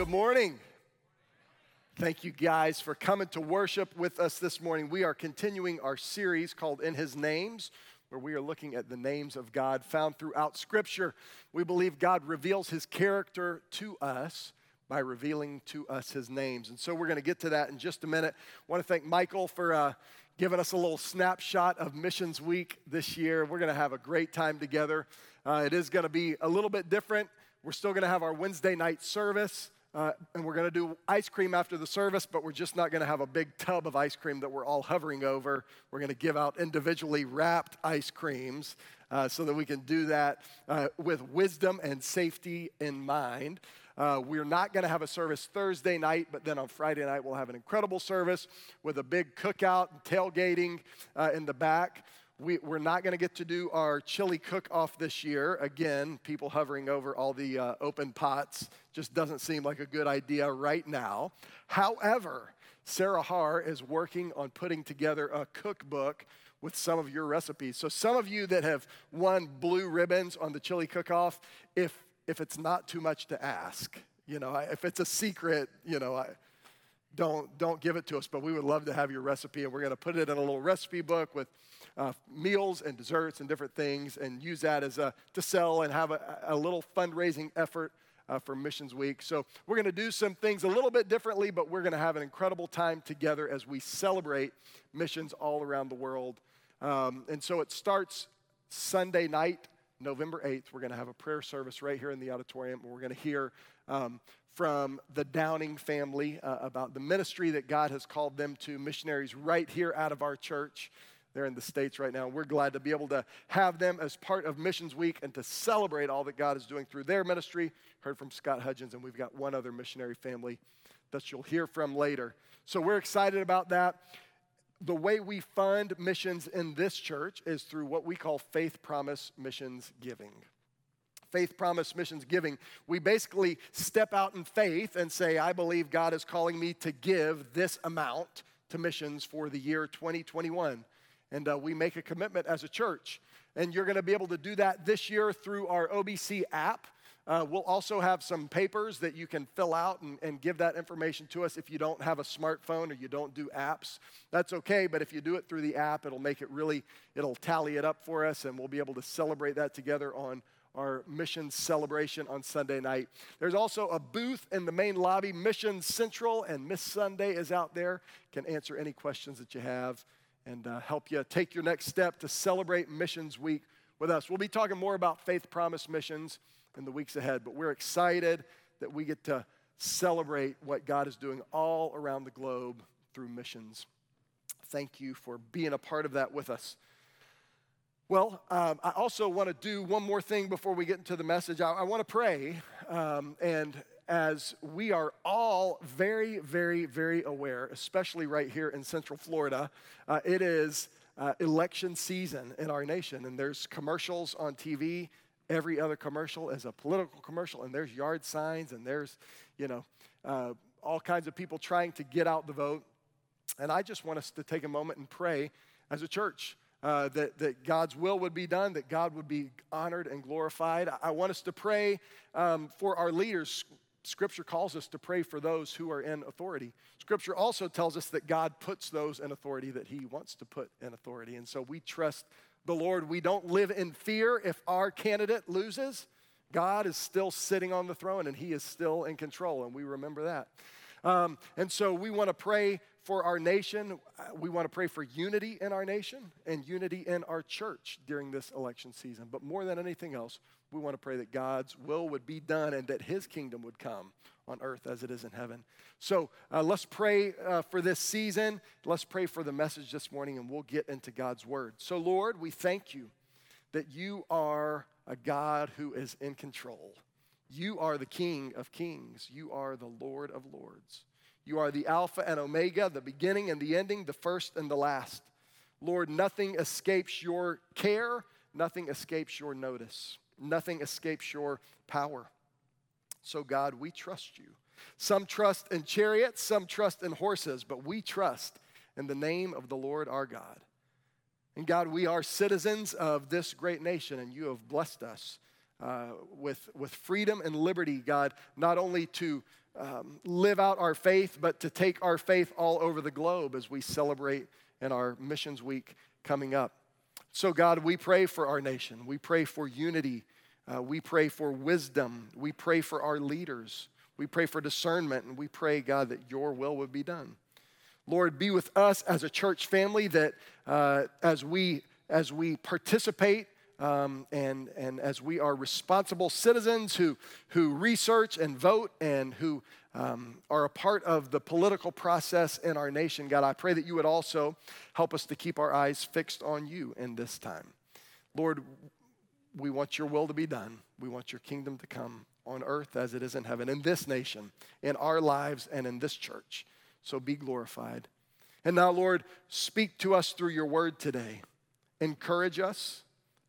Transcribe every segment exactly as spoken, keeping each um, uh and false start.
Good morning. Thank you guys for coming to worship with us this morning. We are continuing our series called In His Names, where we are looking at the names of God found throughout Scripture. We believe God reveals His character to us by revealing to us His names. And so we're going to get to that in just a minute. I want to thank Michael for uh, giving us a little snapshot of Missions Week this year. We're going to have a great time together. Uh, it is going to be a little bit different. We're still going to have our Wednesday night service, uh, and we're going to do ice cream after the service, but we're just not going to have a big tub of ice cream that we're all hovering over. We're going to give out individually wrapped ice creams uh, so that we can do that uh, with wisdom and safety in mind. Uh, we're not going to have a service Thursday night, but then on Friday night we'll have an incredible service with a big cookout and tailgating uh, in the back. We, we're not going to get to do our chili cook-off this year. Again, people hovering over all the uh, open pots just doesn't seem like a good idea right now. However, Sarah Harr is working on putting together a cookbook with some of your recipes. So some of you that have won blue ribbons on the chili cook-off, if If it's not too much to ask, you know, if it's a secret, you know, I, don't don't give it to us. But we would love to have your recipe, and we're going to put it in a little recipe book with uh, meals and desserts and different things, and use that as a to sell and have a, a little fundraising effort uh, for Missions Week. So we're going to do some things a little bit differently, but we're going to have an incredible time together as we celebrate missions all around the world. Um, and so it starts Sunday night, November eighth, we're going to have a prayer service right here in the auditorium. We're going to hear um, from the Downing family uh, about the ministry that God has called them to, missionaries right here out of our church. They're in the States right now. We're glad to be able to have them as part of Missions Week and to celebrate all that God is doing through their ministry. Heard from Scott Hudgens, and we've got one other missionary family that you'll hear from later. So we're excited about that. The way we fund missions in this church is through what we call Faith Promise Missions Giving. Faith Promise Missions Giving. We basically step out in faith and say, I believe God is calling me to give this amount to missions for the year twenty twenty-one. And uh, we make a commitment as a church. And you're going to be able to do that this year through our O B C app. Uh, we'll also have some papers that you can fill out and, and give that information to us if you don't have a smartphone or you don't do apps. That's okay, but if you do it through the app, it'll make it really, it'll tally it up for us, and we'll be able to celebrate that together on our missions celebration on Sunday night. There's also a booth in the main lobby, Missions Central, and Miss Sunday is out there, can answer any questions that you have and uh, help you take your next step to celebrate Missions Week with us. We'll be talking more about Faith Promise Missions in the weeks ahead, but we're excited that we get to celebrate what God is doing all around the globe through missions. Thank you for being a part of that with us. Well, um, I also want to do one more thing before we get into the message. I, I want to pray, um, and as we are all very, very, very aware, especially right here in Central Florida, uh, it is uh, election season in our nation, and there's commercials on T V. Every other commercial is a political commercial, and there's yard signs, and there's, you know, uh, all kinds of people trying to get out the vote. And I just want us to take a moment and pray as a church uh, that, that God's will would be done, that God would be honored and glorified. I want us to pray um, for our leaders. Scripture calls us to pray for those who are in authority. Scripture also tells us that God puts those in authority that He wants to put in authority, and so we trust the Lord. We don't live in fear if our candidate loses. God is still sitting on the throne, and He is still in control, and we remember that. Um, and so we want to pray for our nation. We want to pray for unity in our nation and unity in our church during this election season. But more than anything else, we want to pray that God's will would be done and that His kingdom would come on earth as it is in heaven. So uh, let's pray uh, for this season. Let's pray for the message this morning, and we'll get into God's word. So Lord, we thank You that You are a God who is in control. You are the King of kings. You are the Lord of lords. You are the Alpha and Omega, the beginning and the ending, the first and the last. Lord, nothing escapes Your care. Nothing escapes Your notice. Nothing escapes Your power. So, God, we trust You. Some trust in chariots, some trust in horses, but we trust in the name of the Lord our God. And, God, we are citizens of this great nation, and You have blessed us uh, with, with freedom and liberty, God, not only to um, live out our faith, but to take our faith all over the globe as we celebrate in our missions week coming up. So God, we pray for our nation. We pray for unity. Uh, we pray for wisdom. We pray for our leaders. We pray for discernment, and we pray, God, that your will would be done. Lord, be with us as a church family that uh, as we as we participate um, and and as we are responsible citizens who who research and vote and who um, are a part of the political process in our nation, God, I pray that you would also help us to keep our eyes fixed on you in this time. Lord, we want your will to be done. We want your kingdom to come on earth as it is in heaven, in this nation, in our lives, and in this church. So be glorified. And now, Lord, speak to us through your word today. Encourage us,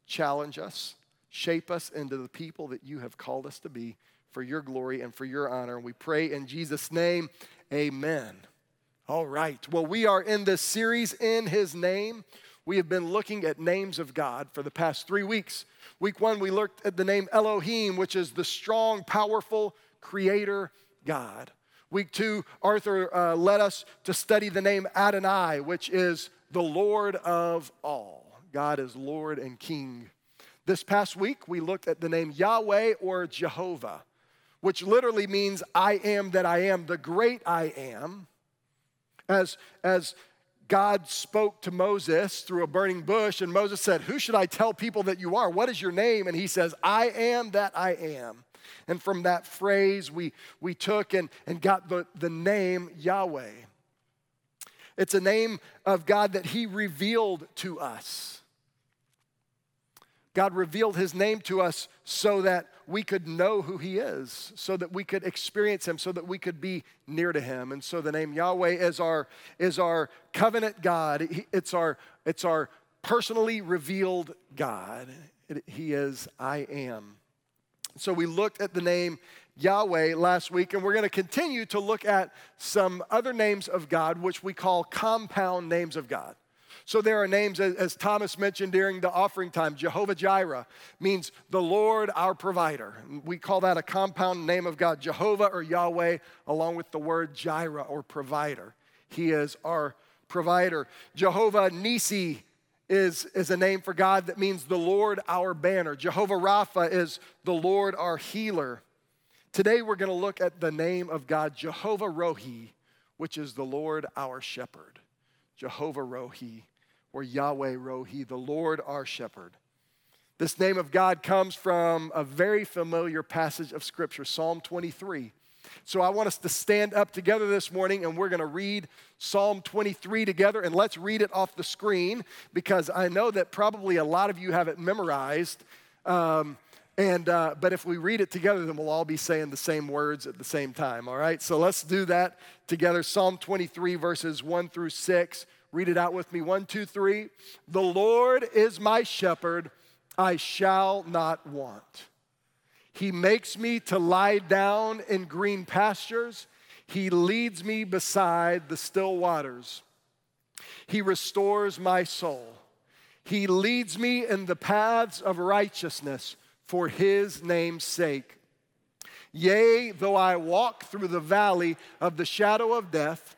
challenge us, shape us into the people that you have called us to be for your glory and for your honor. We pray in Jesus' name, amen. All right. Well, we are in this series, In His Name. We have been looking at names of God for the past three weeks. Week one, we looked at the name Elohim, which is the strong, powerful creator God. Week two, Arthur uh, led us to study the name Adonai, which is the Lord of all. God is Lord and King. This past week, we looked at the name Yahweh or Jehovah, which literally means I am that I am, the great I am. As, as God spoke to Moses through a burning bush, and Moses said, who should I tell people that you are? What is your name? And he says, I am that I am. And from that phrase, we, we took and, and got the, the name Yahweh. It's a name of God that he revealed to us. God revealed his name to us so that we could know who he is, so that we could experience him, so that we could be near to him. And so the name Yahweh is our, is our covenant God. It's our, it's our personally revealed God. It, he is I am. So we looked at the name Yahweh last week, and we're going to continue to look at some other names of God, which we call compound names of God. So there are names, as Thomas mentioned during the offering time, Jehovah-Jireh means the Lord our provider. We call that a compound name of God, Jehovah or Yahweh, along with the word Jireh or provider. He is our provider. Jehovah-Nisi is, is a name for God that means the Lord our banner. Jehovah-Rapha is the Lord our healer. Today we're going to look at the name of God, Jehovah-Rohi, which is the Lord our shepherd. Jehovah-Rohi, or Yahweh Rohi, the Lord our shepherd. This name of God comes from a very familiar passage of Scripture, Psalm twenty-three. So I want us to stand up together this morning, and we're going to read Psalm twenty-three together, and let's read it off the screen, because I know that probably a lot of you have it memorized, um, and uh, but if we read it together, then we'll all be saying the same words at the same time, all right? So let's do that together. Psalm twenty-three, verses one through six. Read it out with me. One, two, three. The Lord is my shepherd, I shall not want. He makes me to lie down in green pastures. He leads me beside the still waters. He restores my soul. He leads me in the paths of righteousness for his name's sake. Yea, though I walk through the valley of the shadow of death,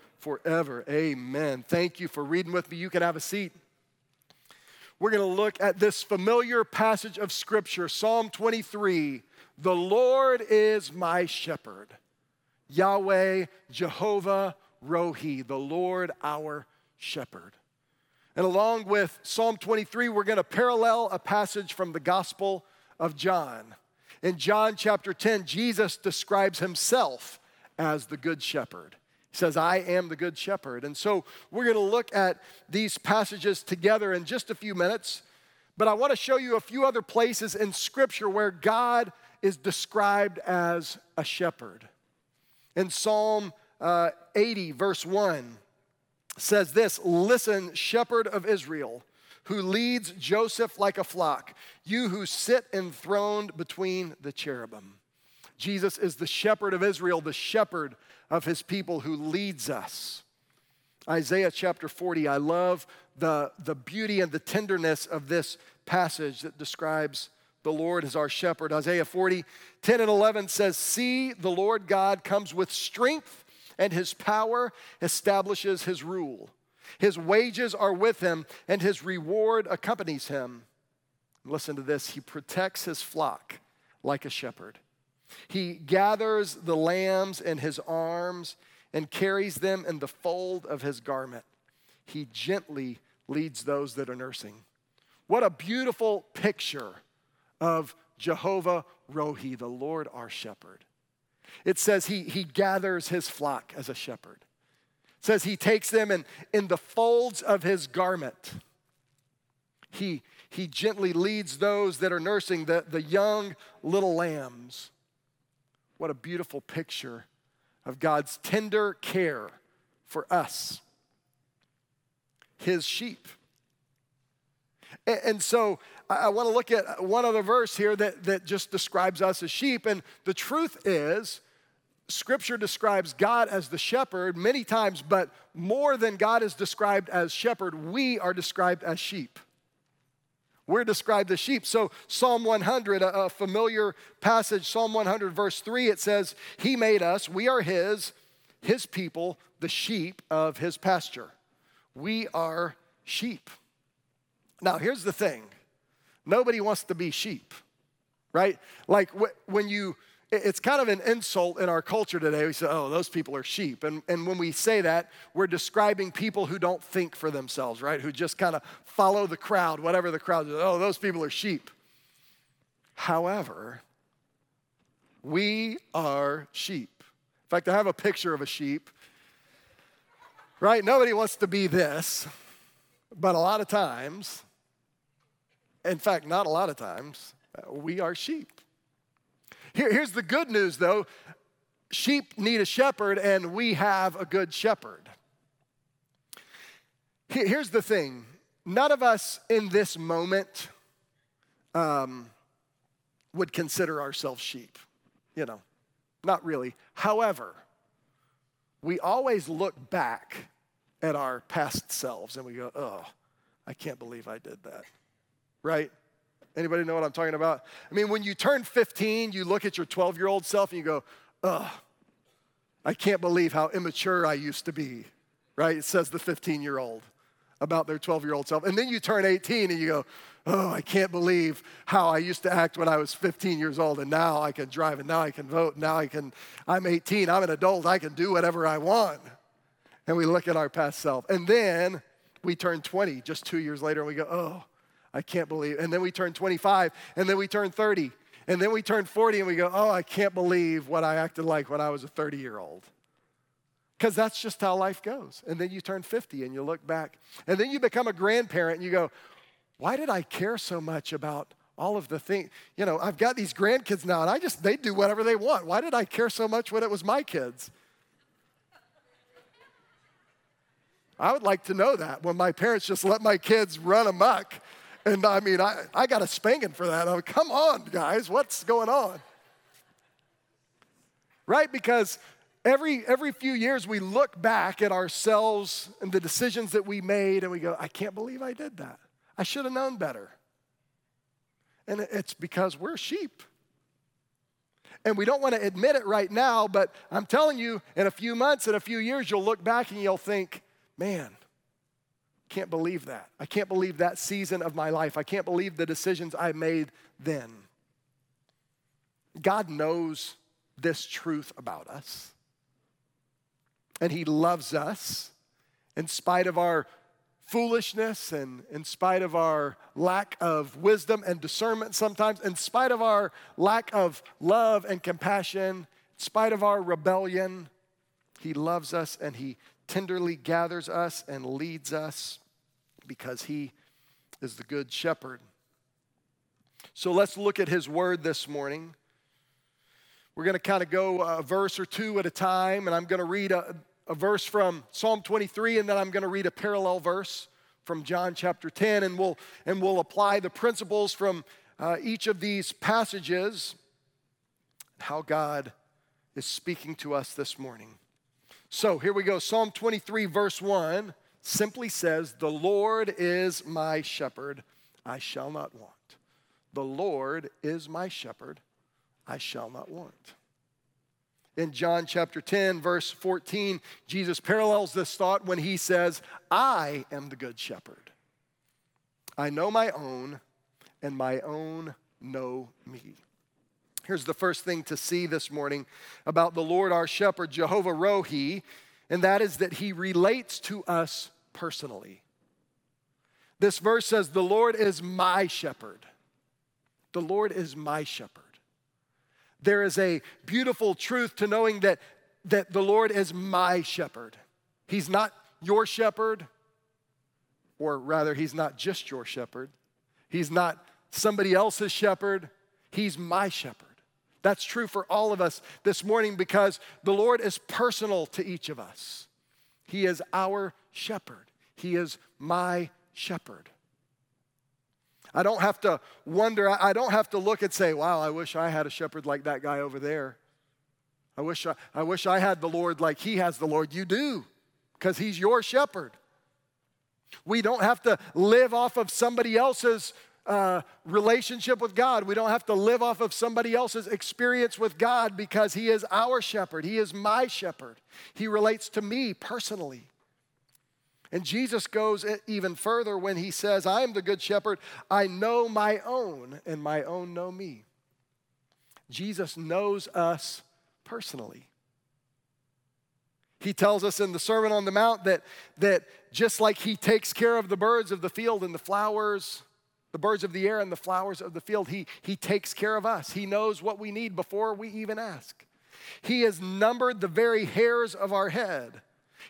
forever. Amen. Thank you for reading with me. You can have a seat. We're going to look at this familiar passage of Scripture, Psalm twenty-three. The Lord is my shepherd. Yahweh, Jehovah, Rohi, the Lord our shepherd. And along with Psalm twenty-three, we're going to parallel a passage from the Gospel of John. In John chapter ten, Jesus describes himself as the good shepherd. He says, I am the good shepherd. And so we're going to look at these passages together in just a few minutes. But I want to show you a few other places in Scripture where God is described as a shepherd. In Psalm uh, eighty, verse one, says this: "Listen, shepherd of Israel, who leads Joseph like a flock, you who sit enthroned between the cherubim." Jesus is the shepherd of Israel, the shepherd of his people who leads us. Isaiah chapter forty, I love the, the beauty and the tenderness of this passage that describes the Lord as our shepherd. Isaiah forty, ten and eleven says, "See, the Lord God comes with strength, and his power establishes his rule. His wages are with him, and his reward accompanies him." Listen to this: "He protects his flock like a shepherd. He gathers the lambs in his arms and carries them in the fold of his garment. He gently leads those that are nursing." What a beautiful picture of Jehovah-Rohi, the Lord our shepherd. It says he, he gathers his flock as a shepherd. It says he takes them in, in the folds of his garment. He, he gently leads those that are nursing, the, the young little lambs. What a beautiful picture of God's tender care for us, his sheep. And so I want to look at one other verse here that, that just describes us as sheep. And the truth is, Scripture describes God as the shepherd many times, but more than God is described as shepherd, we are described as sheep. We're described as sheep. So Psalm one hundred, a, a familiar passage, Psalm one hundred verse three, it says, "He made us, we are his, his people, the sheep of his pasture." We are sheep. Now, here's the thing. Nobody wants to be sheep, right? Like when you, it's kind of an insult in our culture today. We say, "Oh, those people are sheep." And, and when we say that, we're describing people who don't think for themselves, right? Who just kind of follow the crowd, whatever the crowd is. "Oh, those people are sheep." However, we are sheep. In fact, I have a picture of a sheep, right? Nobody wants to be this, but a lot of times, in fact, not a lot of times, we are sheep. Here, here's the good news, though. Sheep need a shepherd, and we have a good shepherd. Here, here's the thing. None of us in this moment um, would consider ourselves sheep. You know, not really. However, we always look back at our past selves and we go, "Oh, I can't believe I did that." Right? Anybody know what I'm talking about? I mean, when you turn fifteen, you look at your twelve-year-old self and you go, "Oh, I can't believe how immature I used to be," right? It says the fifteen-year-old about their twelve-year-old self. And then you turn eighteen and you go, "Oh, I can't believe how I used to act when I was fifteen years old, and now I can drive, and now I can vote, and now I can, I'm eighteen, I'm an adult, I can do whatever I want." And we look at our past self. And then we turn twenty just two years later and we go, "Oh, I can't believe." And then we turn twenty-five, and then we turn thirty, and then we turn forty, and we go, "Oh, I can't believe what I acted like when I was a thirty-year-old. Because that's just how life goes. And then you turn fifty, and you look back. And then you become a grandparent, and you go, "Why did I care so much about all of the things? You know, I've got these grandkids now, and I just, they do whatever they want. Why did I care so much when it was my kids? I would like to know that, when my parents just let my kids run amok. And I mean, I, I got a spanking for that. I mean, come on, guys, what's going on?" Right? Because every every few years we look back at ourselves and the decisions that we made and we go, "I can't believe I did that. I should have known better." And it's because we're sheep. And we don't want to admit it right now, but I'm telling you, in a few months, in a few years, you'll look back and you'll think, "Man, can't believe that. I can't believe that season of my life. I can't believe the decisions I made then." God knows this truth about us. And he loves us in spite of our foolishness and in spite of our lack of wisdom and discernment sometimes, in spite of our lack of love and compassion, in spite of our rebellion. He loves us and he tenderly gathers us and leads us because he is the good shepherd. So let's look at his word this morning. We're going to kind of go a verse or two at a time, and I'm going to read a, a verse from Psalm twenty-three, and then I'm going to read a parallel verse from John chapter ten, and we'll, and we'll apply the principles from uh, each of these passages, how God is speaking to us this morning. So here we go. Psalm twenty-three verse one simply says, "The Lord is my shepherd, I shall not want." The Lord is my shepherd, I shall not want. In John chapter ten, verse fourteen, Jesus parallels this thought when he says, "I am the good shepherd. I know my own, and my own know me." Here's the first thing to see this morning about the Lord our shepherd, Jehovah-Rohi, and that is that he relates to us personally. This verse says, "The Lord is my shepherd." The Lord is my shepherd. There is a beautiful truth to knowing that, that the Lord is my shepherd. He's not your shepherd, or rather, he's not just your shepherd. He's not somebody else's shepherd. He's my shepherd. That's true for all of us this morning because the Lord is personal to each of us. He is our shepherd. He is my shepherd. I don't have to wonder, I don't have to look and say, "Wow, I wish I had a shepherd like that guy over there. I wish I, I wish I had the Lord like he has the Lord." You do, because he's your shepherd. We don't have to live off of somebody else's uh, relationship with God. We don't have to live off of somebody else's experience with God because he is our shepherd. He is my shepherd. He relates to me personally. And Jesus goes even further when he says, "I am the good shepherd. I know my own, and my own know me." Jesus knows us personally. He tells us in the Sermon on the Mount that, that just like he takes care of the birds of the field and the flowers, the birds of the air and the flowers of the field, he, he takes care of us. He knows what we need before we even ask. He has numbered the very hairs of our head.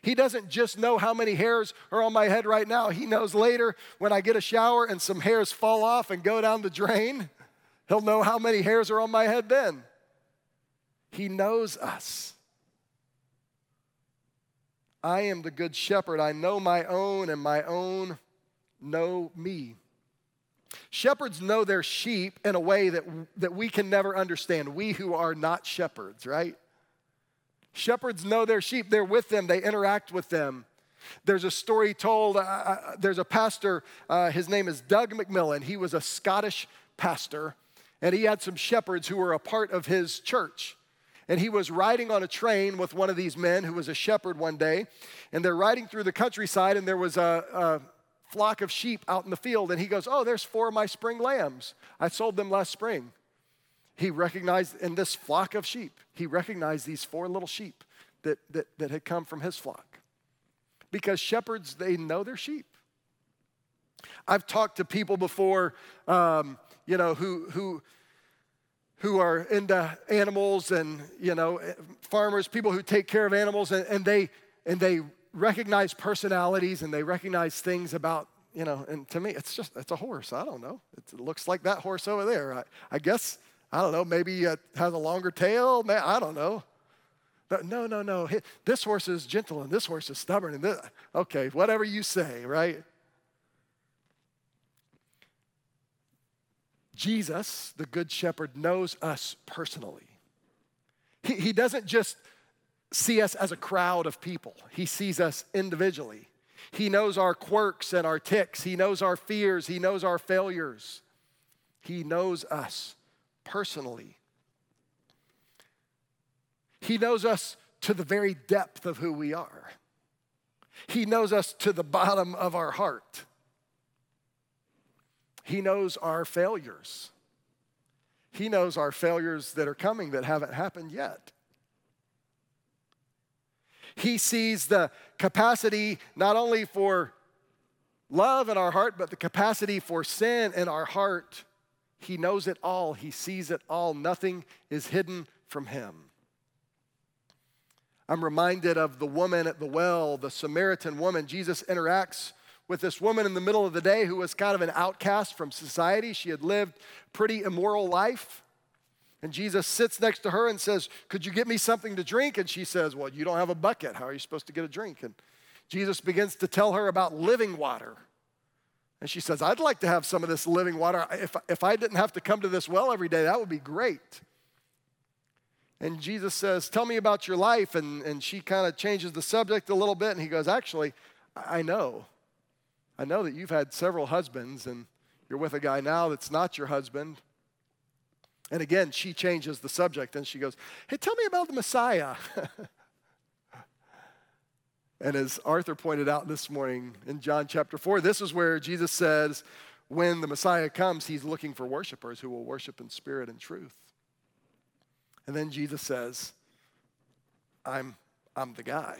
He doesn't just know how many hairs are on my head right now. He knows later when I get a shower and some hairs fall off and go down the drain, he'll know how many hairs are on my head then. He knows us. I am the good shepherd. I know my own, and my own know me. Shepherds know their sheep in a way that, that we can never understand, we who are not shepherds, right? Shepherds know their sheep. They're with them. They interact with them. There's a story told. Uh, there's a pastor. Uh, his name is Doug McMillan. He was a Scottish pastor, and he had some shepherds who were a part of his church. And he was riding on a train with one of these men who was a shepherd one day, and they're riding through the countryside, and there was a, a flock of sheep out in the field, and he goes, "Oh, there's four of my spring lambs. I sold them last spring." He recognized in this flock of sheep, he recognized these four little sheep that, that, that had come from his flock. Because shepherds, they know their sheep. I've talked to people before, um, you know, who who who are into animals and, you know, farmers, people who take care of animals, and, and they and they recognize personalities and they recognize things about, you know, and to me, it's just, it's a horse. I don't know. It looks like that horse over there. I, I guess... I don't know, maybe it has a longer tail. I don't know. No, no, no. This horse is gentle and this horse is stubborn. And this, okay, whatever you say, right? Jesus, the good shepherd, knows us personally. He, he doesn't just see us as a crowd of people. He sees us individually. He knows our quirks and our tics. He knows our fears. He knows our failures. He knows us personally. He knows us to the very depth of who we are. He knows us to the bottom of our heart. He knows our failures. He knows our failures that are coming that haven't happened yet. He sees the capacity not only for love in our heart, but the capacity for sin in our heart. He knows it all. He sees it all. Nothing is hidden from him. I'm reminded of the woman at the well, the Samaritan woman. Jesus interacts with this woman in the middle of the day who was kind of an outcast from society. She had lived a pretty immoral life. And Jesus sits next to her and says, could you get me something to drink? And she says, well, you don't have a bucket. How are you supposed to get a drink? And Jesus begins to tell her about living water. And she says, I'd like to have some of this living water. If, if I didn't have to come to this well every day, that would be great. And Jesus says, tell me about your life. And, and she kind of changes the subject a little bit. And he goes, actually, I know. I know that you've had several husbands, and you're with a guy now that's not your husband. And again, she changes the subject. And she goes, hey, tell me about the Messiah. And as Arthur pointed out this morning in John chapter four, this is where Jesus says when the Messiah comes, he's looking for worshipers who will worship in spirit and truth. And then Jesus says, I'm, I'm the guy.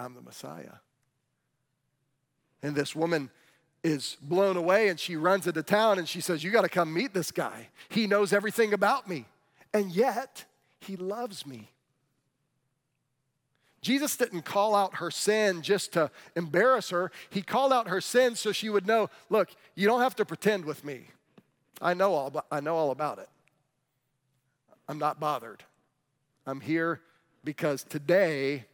I'm the Messiah. And this woman is blown away, and she runs into town, and she says, you got to come meet this guy. He knows everything about me, and yet he loves me. Jesus didn't call out her sin just to embarrass her. He called out her sin so she would know, look, you don't have to pretend with me. I know all about, I know all about it. I'm not bothered. I'm here because today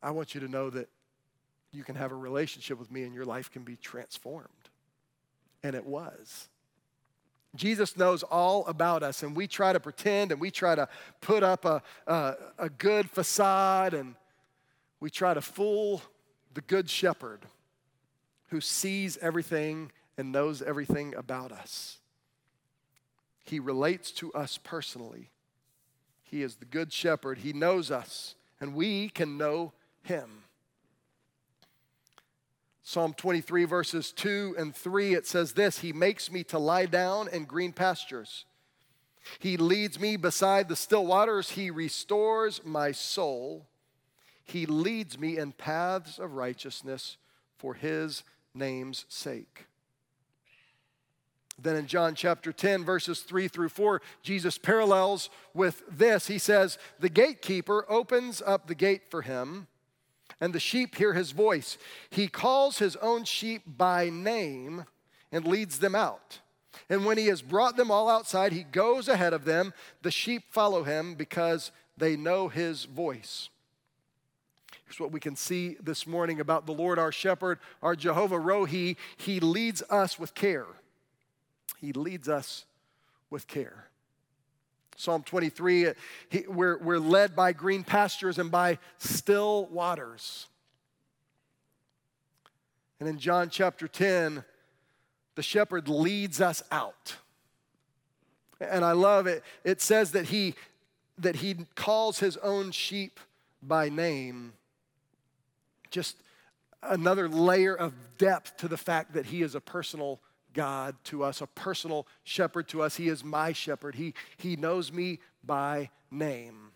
I want you to know that you can have a relationship with me and your life can be transformed. And it was. Jesus knows all about us, and we try to pretend, and we try to put up a, a, a good facade, and we try to fool the good shepherd who sees everything and knows everything about us. He relates to us personally. He is the good shepherd. He knows us, and we can know him. Psalm twenty-three, verses two and three, it says this, he makes me to lie down in green pastures. He leads me beside the still waters. He restores my soul. He leads me in paths of righteousness for his name's sake. Then in John chapter ten, verses three through four, Jesus parallels with this. He says, the gatekeeper opens up the gate for him, and the sheep hear his voice. He calls his own sheep by name and leads them out. And when he has brought them all outside, he goes ahead of them. The sheep follow him because they know his voice. Here's what we can see this morning about the Lord our shepherd, our Jehovah-Rohi. He leads us with care. He leads us with care. Psalm twenty-three, he, we're, we're led by green pastures and by still waters. And in John chapter ten, the shepherd leads us out. And I love it. It says that he, that he calls his own sheep by name. Just another layer of depth to the fact that he is a personal shepherd. God to us, a personal shepherd to us. He is my shepherd. He, he knows me by name.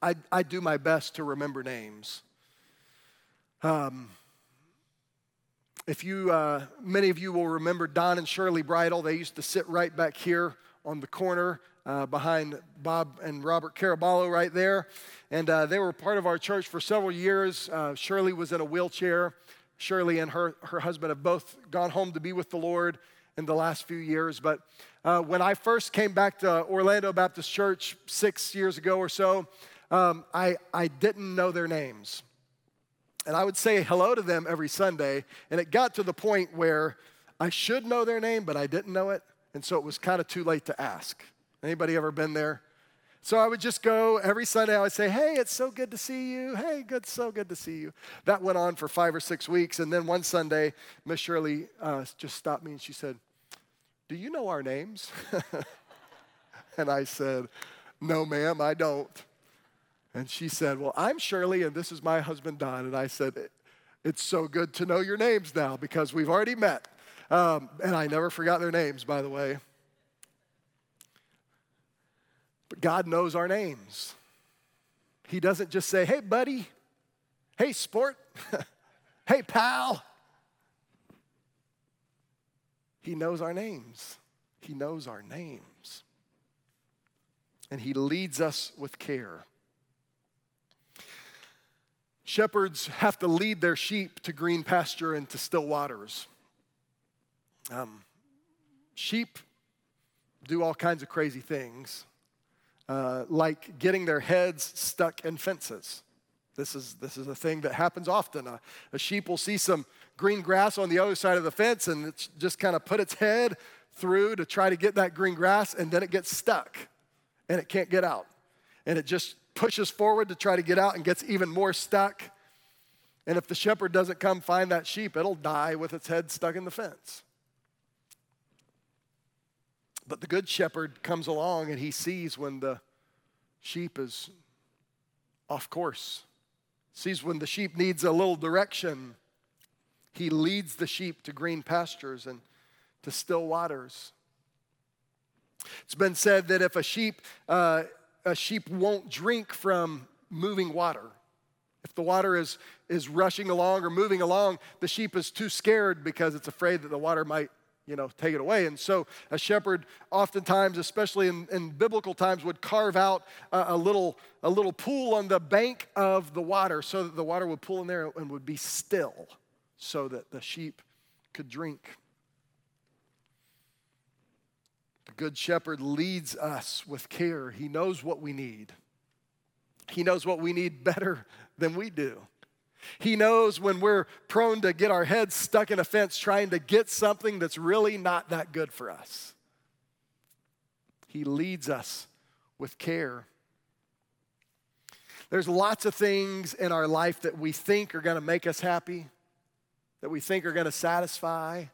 I, I do my best to remember names. Um, if you, uh, many of you will remember Don and Shirley Bridal. They used to sit right back here on the corner uh, behind Bob and Robert Caraballo right there. And uh, they were part of our church for several years. Uh, Shirley was in a wheelchair. Shirley and her, her husband have both gone home to be with the Lord in the last few years. But uh, when I first came back to Orlando Baptist Church six years ago or so, um, I, I didn't know their names. And I would say hello to them every Sunday. And it got to the point where I should know their name, but I didn't know it. And so it was kind of too late to ask. Anybody ever been there? So I would just go every Sunday. I would say, hey, it's so good to see you. Hey, good, so good to see you. That went on for five or six weeks. And then one Sunday, Miss Shirley uh, just stopped me and she said, do you know our names? And I said, no, ma'am, I don't. And she said, well, I'm Shirley and this is my husband, Don. And I said, it's so good to know your names now because we've already met. Um, and I never forgot their names, by the way. God knows our names. He doesn't just say, hey, buddy, hey, sport, hey, pal. He knows our names. He knows our names. And he leads us with care. Shepherds have to lead their sheep to green pasture and to still waters. Um, sheep do all kinds of crazy things, uh, like getting their heads stuck in fences. This is this is a thing that happens often. A, a sheep will see some green grass on the other side of the fence, and it's just kind of put its head through to try to get that green grass, and then it gets stuck, and it can't get out. And it just pushes forward to try to get out and gets even more stuck. And if the shepherd doesn't come find that sheep, it'll die with its head stuck in the fence. But the good shepherd comes along, and he sees when the sheep is off course, sees when the sheep needs a little direction. He leads the sheep to green pastures and to still waters. It's been said that if a sheep, uh, a sheep won't drink from moving water, if the water is, is rushing along or moving along, the sheep is too scared because it's afraid that the water might, you know, take it away. And so a shepherd oftentimes, especially in, in biblical times, would carve out a, a little a little pool on the bank of the water so that the water would pool in there and would be still so that the sheep could drink. The good shepherd leads us with care. He knows what we need. He knows what we need better than we do. He knows when we're prone to get our heads stuck in a fence trying to get something that's really not that good for us. He leads us with care. There's lots of things in our life that we think are going to make us happy, that we think are going to satisfy,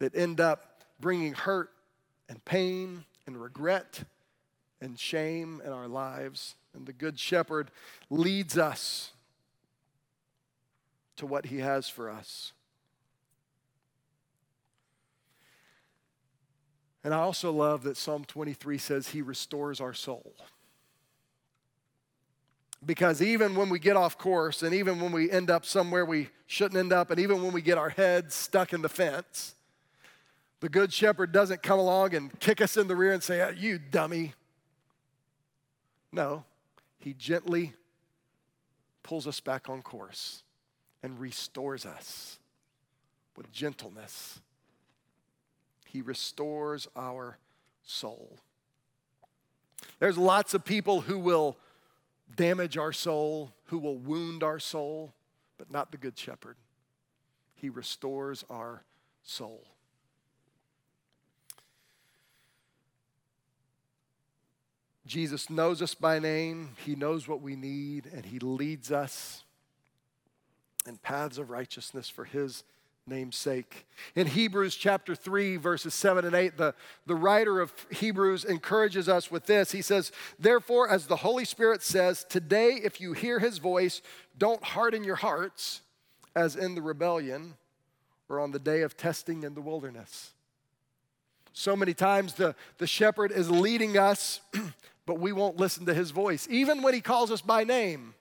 that end up bringing hurt and pain and regret and shame in our lives. And the good shepherd leads us to what he has for us. And I also love that Psalm twenty-three says he restores our soul. Because even when we get off course, and even when we end up somewhere we shouldn't end up, and even when we get our heads stuck in the fence, the good shepherd doesn't come along and kick us in the rear and say, oh, you dummy. No. He gently pulls us back on course and restores us with gentleness. He restores our soul. There's lots of people who will damage our soul, who will wound our soul, but not the good shepherd. He restores our soul. Jesus knows us by name. He knows what we need, and he leads us in paths of righteousness for his name's sake. In Hebrews chapter three, verses seven and eight, the, the writer of Hebrews encourages us with this. He says, therefore, as the Holy Spirit says, today if you hear his voice, don't harden your hearts as in the rebellion or on the day of testing in the wilderness. So many times the, the shepherd is leading us, but we won't listen to his voice. Even when he calls us by name,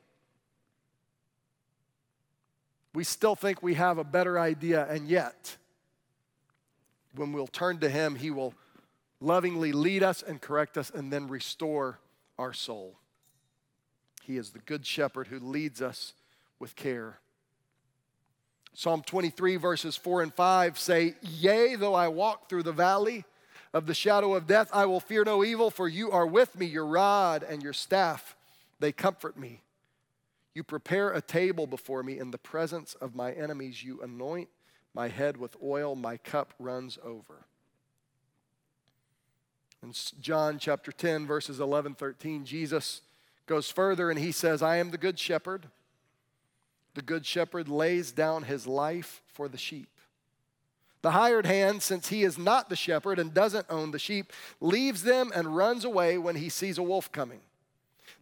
we still think we have a better idea, and yet, when we'll turn to him, he will lovingly lead us and correct us and then restore our soul. He is the good shepherd who leads us with care. Psalm twenty-three, verses four and five say, yea, though I walk through the valley of the shadow of death, I will fear no evil, for you are with me, your rod and your staff, they comfort me. You prepare a table before me in the presence of my enemies. You anoint my head with oil, my cup runs over. In John chapter ten, verses eleven, thirteen, Jesus goes further and he says, I am the good shepherd. The good shepherd lays down his life for the sheep. The hired hand, since he is not the shepherd and doesn't own the sheep, leaves them and runs away when he sees a wolf coming.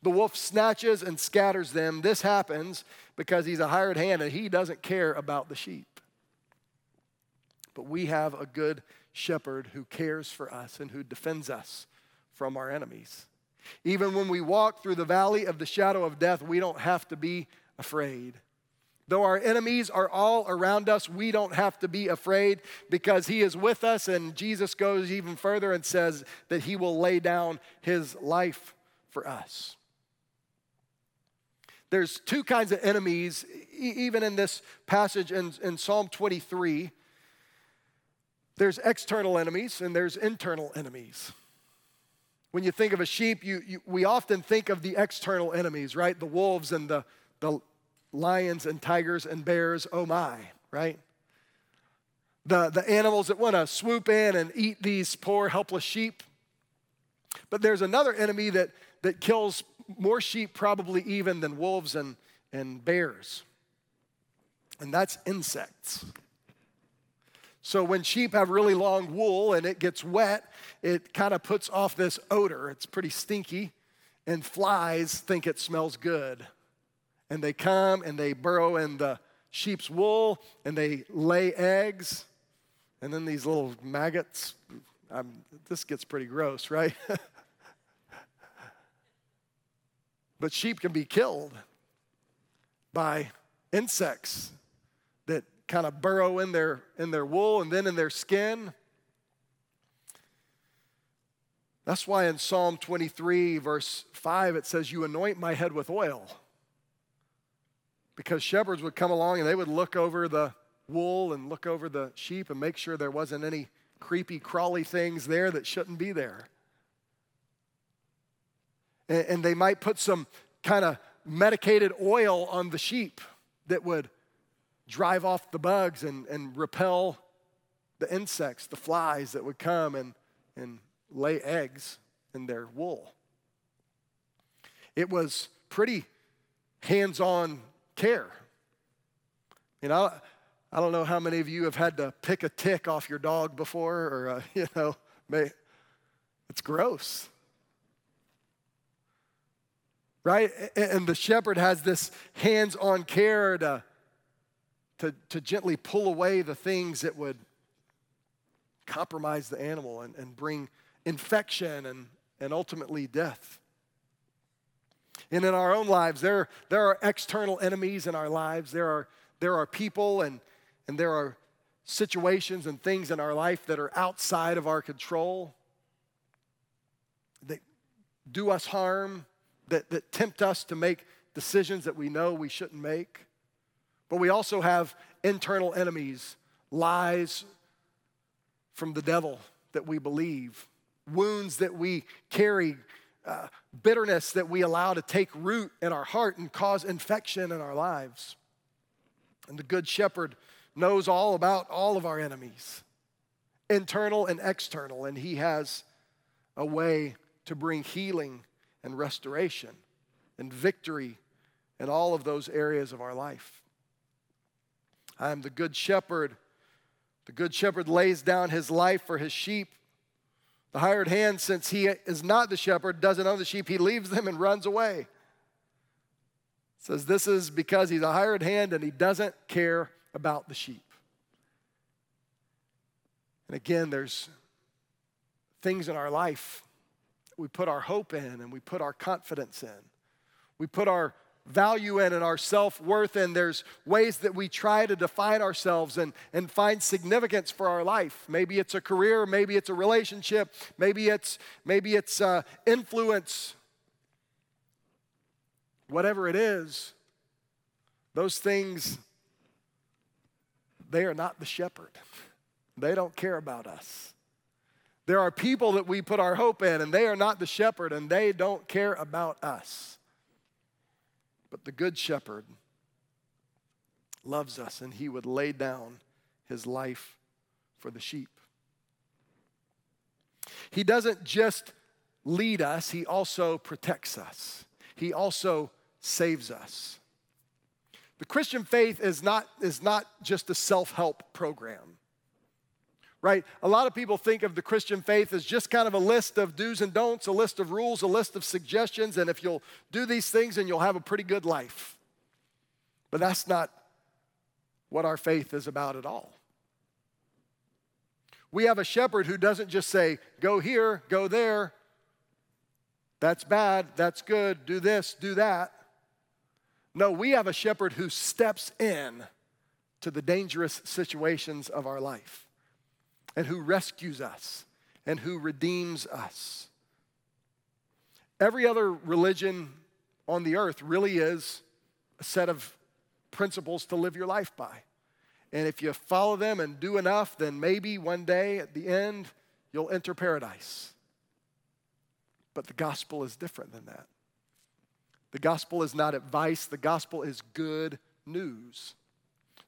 The wolf snatches and scatters them. This happens because he's a hired hand and he doesn't care about the sheep. But we have a good shepherd who cares for us and who defends us from our enemies. Even when we walk through the valley of the shadow of death, we don't have to be afraid. Though our enemies are all around us, we don't have to be afraid because he is with us. And Jesus goes even further and says that he will lay down his life for us. There's two kinds of enemies, even in this passage in, in Psalm twenty-three. There's external enemies and there's internal enemies. When you think of a sheep, you, you, we often think of the external enemies, right? The wolves and the, the lions and tigers and bears, oh my, right? The, the animals that want to swoop in and eat these poor, helpless sheep. But there's another enemy that, that kills more sheep probably even than wolves and, and bears, and that's insects. So when sheep have really long wool and it gets wet, it kind of puts off this odor. It's pretty stinky, and flies think it smells good. And they come and they burrow in the sheep's wool and they lay eggs. And then these little maggots, I'm, this gets pretty gross, right? But sheep can be killed by insects that kind of burrow in their in their wool and then in their skin. That's why in Psalm twenty-three, verse five, it says, "You anoint my head with oil." Because shepherds would come along and they would look over the wool and look over the sheep and make sure there wasn't any creepy, crawly things there that shouldn't be there. And, and they might put some kind of medicated oil on the sheep that would drive off the bugs and, and repel the insects, the flies that would come and, and lay eggs in their wool. It was pretty hands-on care. You know, I don't know how many of you have had to pick a tick off your dog before, or, uh, you know, may, it's gross. Right? And the shepherd has this hands-on care to To, to gently pull away the things that would compromise the animal and, and bring infection and, and ultimately death. And in our own lives, there, there are external enemies in our lives. There are, there are people and, and there are situations and things in our life that are outside of our control, that do us harm, that, that tempt us to make decisions that we know we shouldn't make. But we also have internal enemies, lies from the devil that we believe, wounds that we carry, uh, bitterness that we allow to take root in our heart and cause infection in our lives. And the Good Shepherd knows all about all of our enemies, internal and external, and he has a way to bring healing and restoration and victory in all of those areas of our life. I am the Good Shepherd. The Good Shepherd lays down his life for his sheep. The hired hand, since he is not the shepherd, doesn't own the sheep, he leaves them and runs away. It says this is because he's a hired hand and he doesn't care about the sheep. And again, there's things in our life that we put our hope in and we put our confidence in. We put our value in and our self-worth, and there's ways that we try to define ourselves and, and find significance for our life. Maybe it's a career, maybe it's a relationship, maybe it's maybe it's uh, influence. Whatever it is, those things, they are not the shepherd. They don't care about us. There are people that we put our hope in, and they are not the shepherd, and they don't care about us. But the Good Shepherd loves us, and he would lay down his life for the sheep. He doesn't just lead us, he also protects us. He also saves us. The Christian faith is not, is not just a self-help program, right? A lot of people think of the Christian faith as just kind of a list of do's and don'ts, a list of rules, a list of suggestions, and if you'll do these things, then you'll have a pretty good life. But that's not what our faith is about at all. We have a shepherd who doesn't just say, go here, go there, that's bad, that's good, do this, do that. No, we have a shepherd who steps in to the dangerous situations of our life, and who rescues us, and who redeems us. Every other religion on the earth really is a set of principles to live your life by. And if you follow them and do enough, then maybe one day at the end, you'll enter paradise. But the gospel is different than that. The gospel is not advice. The gospel is good news.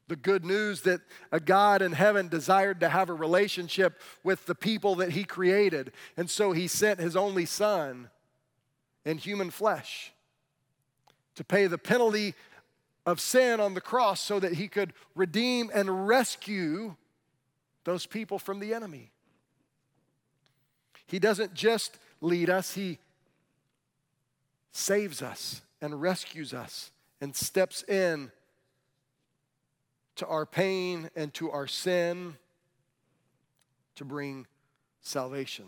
The good news that a God in heaven desired to have a relationship with the people that he created. And so he sent his only son in human flesh to pay the penalty of sin on the cross so that he could redeem and rescue those people from the enemy. He doesn't just lead us, he saves us and rescues us and steps in to our pain and to our sin to bring salvation.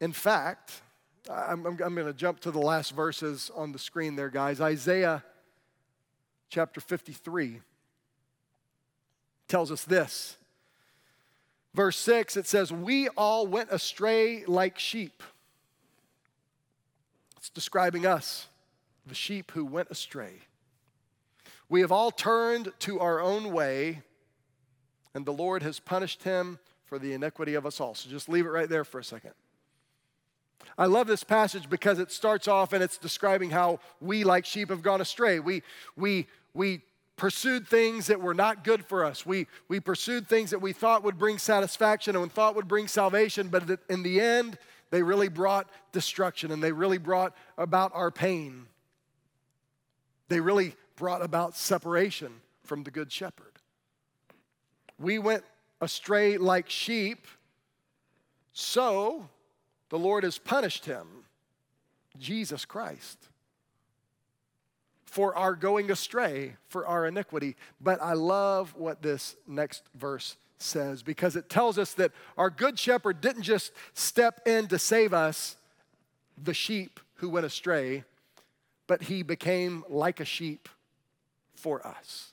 In fact, I'm, I'm, I'm going to jump to the last verses on the screen there, guys. Isaiah chapter fifty-three tells us this. Verse six, it says, "We all went astray like sheep." It's describing us, the sheep who went astray. "We have all turned to our own way, and the Lord has punished him for the iniquity of us all." So just leave it right there for a second. I love this passage because it starts off and it's describing how we, like sheep, have gone astray. We we we pursued things that were not good for us. We we pursued things that we thought would bring satisfaction and thought would bring salvation, but in the end, they really brought destruction and they really brought about our pain. They really brought about separation from the Good Shepherd. We went astray like sheep, so the Lord has punished him, Jesus Christ, for our going astray, for our iniquity. But I love what this next verse says, because it tells us that our Good Shepherd didn't just step in to save us, the sheep who went astray, but he became like a sheep for us.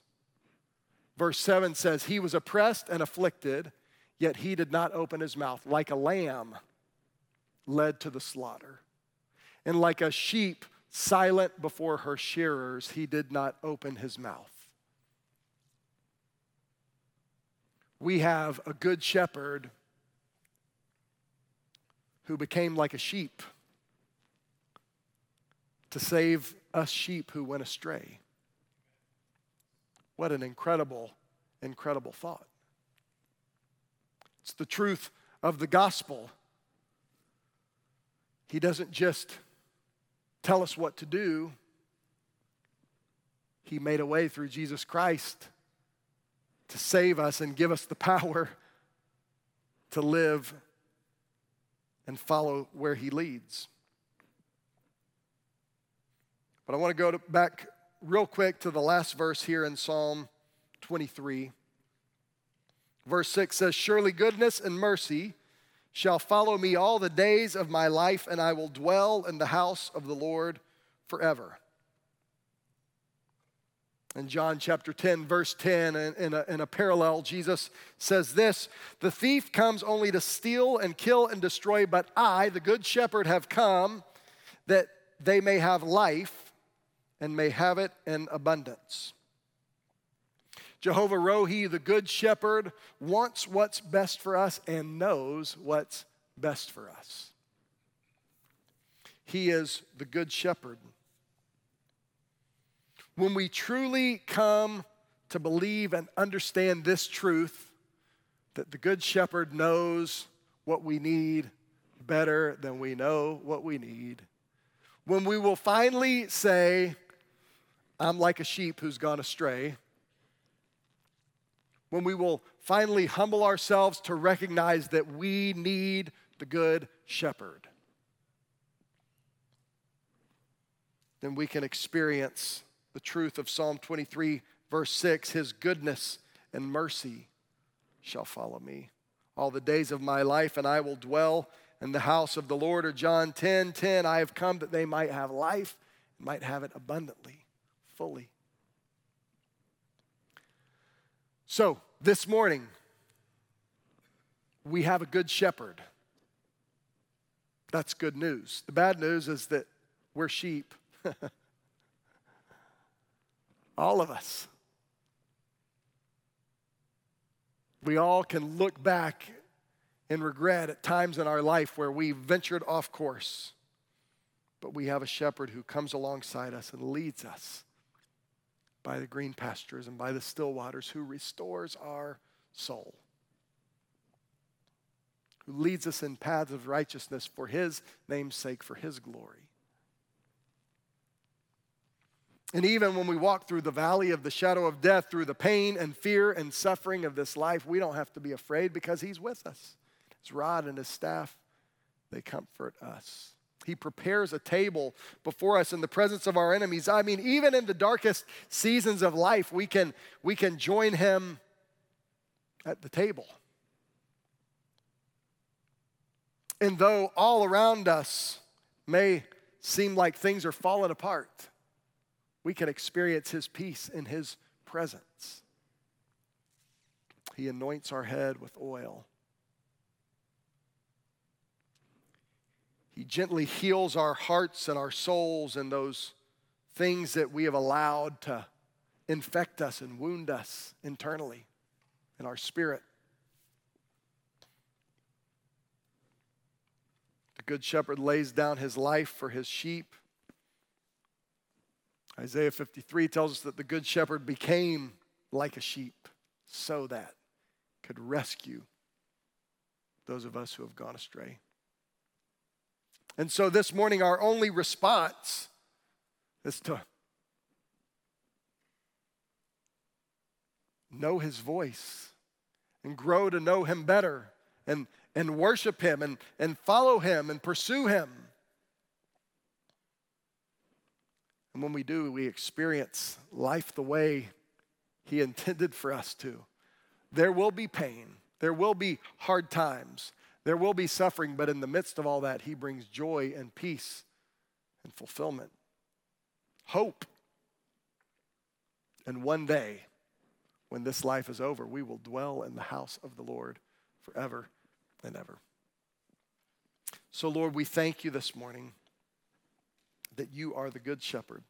Verse seven says, "He was oppressed and afflicted, yet he did not open his mouth, like a lamb led to the slaughter. And like a sheep silent before her shearers, he did not open his mouth." We have a good shepherd who became like a sheep to save us sheep who went astray. What an incredible, incredible thought. It's the truth of the gospel. He doesn't just tell us what to do. He made a way through Jesus Christ to save us and give us the power to live and follow where he leads. But I want to go to back real quick to the last verse here in Psalm twenty-three. Verse six says, "Surely goodness and mercy shall follow me all the days of my life, and I will dwell in the house of the Lord forever." In John chapter ten, verse ten, in a, in a parallel, Jesus says this, "The thief comes only to steal and kill and destroy, but I, the good shepherd, have come that they may have life and may have it in abundance." Jehovah-Rohi, the good shepherd, wants what's best for us and knows what's best for us. He is the good shepherd. When we truly come to believe and understand this truth, that the good shepherd knows what we need better than we know what we need, when we will finally say, "I'm like a sheep who's gone astray," when we will finally humble ourselves to recognize that we need the good shepherd, then we can experience the truth of Psalm twenty-three, verse six, "His goodness and mercy shall follow me all the days of my life, and I will dwell in the house of the Lord." Or John ten ten, "I have come that they might have life and might have it abundantly, fully." So this morning, we have a good shepherd. That's good news. The bad news is that we're sheep. All of us. We all can look back and regret at times in our life where we ventured off course. But we have a shepherd who comes alongside us and leads us by the green pastures and by the still waters, who restores our soul, who leads us in paths of righteousness for his name's sake, for his glory. And even when we walk through the valley of the shadow of death, through the pain and fear and suffering of this life, we don't have to be afraid because he's with us. His rod and his staff, they comfort us. He prepares a table before us in the presence of our enemies. I mean, even in the darkest seasons of life, we can, we can join him at the table. And though all around us may seem like things are falling apart, we can experience his peace in his presence. He anoints our head with oil. He gently heals our hearts and our souls and those things that we have allowed to infect us and wound us internally in our spirit. The Good Shepherd lays down his life for his sheep. Isaiah fifty-three tells us that the Good Shepherd became like a sheep so that he could rescue those of us who have gone astray. And so this morning, our only response is to know his voice and grow to know him better and, and worship him and, and follow him and pursue him. And when we do, we experience life the way he intended for us to. There will be pain. There will be hard times. There will be suffering, but in the midst of all that, he brings joy and peace and fulfillment, hope. And one day, when this life is over, we will dwell in the house of the Lord forever and ever. So, Lord, we thank you this morning that you are the Good Shepherd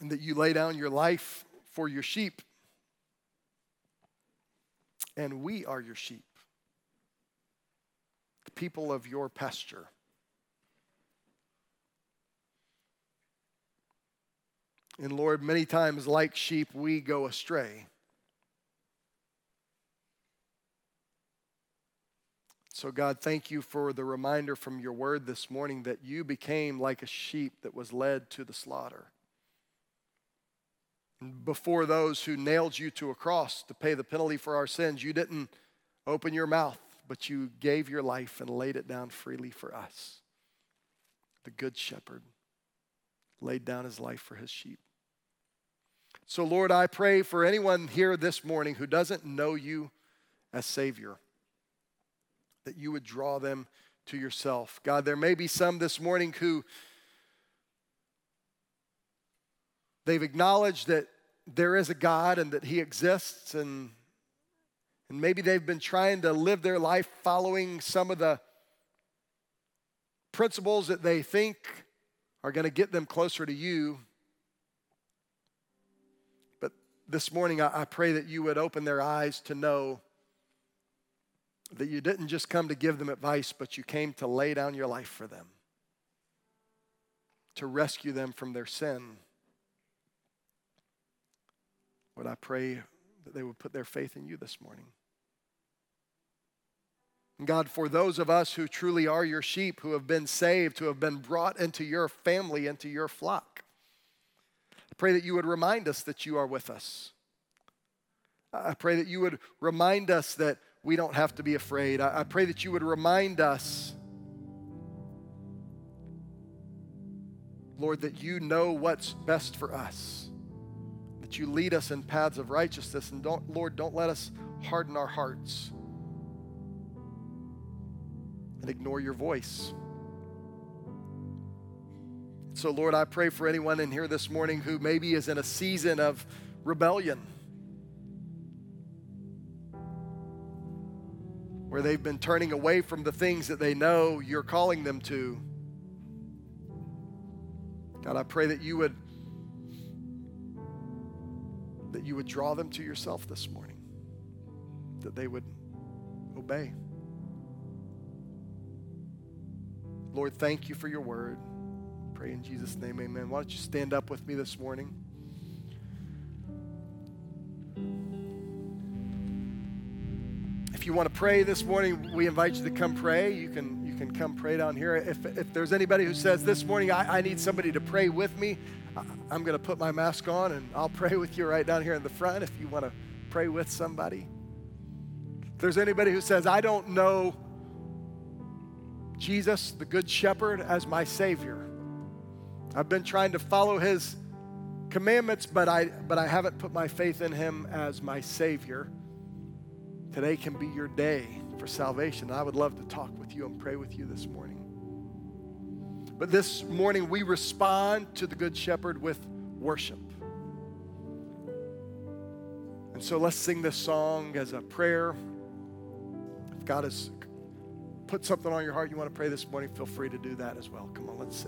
and that you lay down your life for your sheep. And we are your sheep, the people of your pasture. And Lord, many times like sheep, we go astray. So God, thank you for the reminder from your word this morning that you became like a sheep that was led to the slaughter. Before those who nailed you to a cross to pay the penalty for our sins, you didn't open your mouth, but you gave your life and laid it down freely for us. The Good Shepherd laid down his life for his sheep. So, Lord, I pray for anyone here this morning who doesn't know you as Savior, that you would draw them to yourself. God, there may be some this morning who they've acknowledged that there is a God and that he exists, and, and maybe they've been trying to live their life following some of the principles that they think are going to get them closer to you. But this morning, I, I pray that you would open their eyes to know that you didn't just come to give them advice, but you came to lay down your life for them, to rescue them from their sin. Lord, I pray that they would put their faith in you this morning. And God, for those of us who truly are your sheep, who have been saved, who have been brought into your family, into your flock, I pray that you would remind us that you are with us. I pray that you would remind us that we don't have to be afraid. I, I pray that you would remind us, Lord, that you know what's best for us, that you lead us in paths of righteousness. And don't, Lord, don't let us harden our hearts and ignore your voice. So, Lord, I pray for anyone in here this morning who maybe is in a season of rebellion, where they've been turning away from the things that they know you're calling them to. God, I pray that you would that you would draw them to yourself this morning, that they would obey. Lord, thank you for your word. Pray in Jesus' name, amen. Why don't you stand up with me this morning? If you want to pray this morning, we invite you to come pray. You can you can come pray down here. If if there's anybody who says, this morning, I, I need somebody to pray with me, I, I'm going to put my mask on and I'll pray with you right down here in the front if you want to pray with somebody. If there's anybody who says, I don't know Jesus, the Good Shepherd, as my Savior. I've been trying to follow his commandments, but I but I haven't put my faith in him as my Savior. Today can be your day for salvation. I would love to talk with you and pray with you this morning. But this morning we respond to the Good Shepherd with worship. And so let's sing this song as a prayer. If God has put something on your heart you want to pray this morning, feel free to do that as well. Come on, let's sing.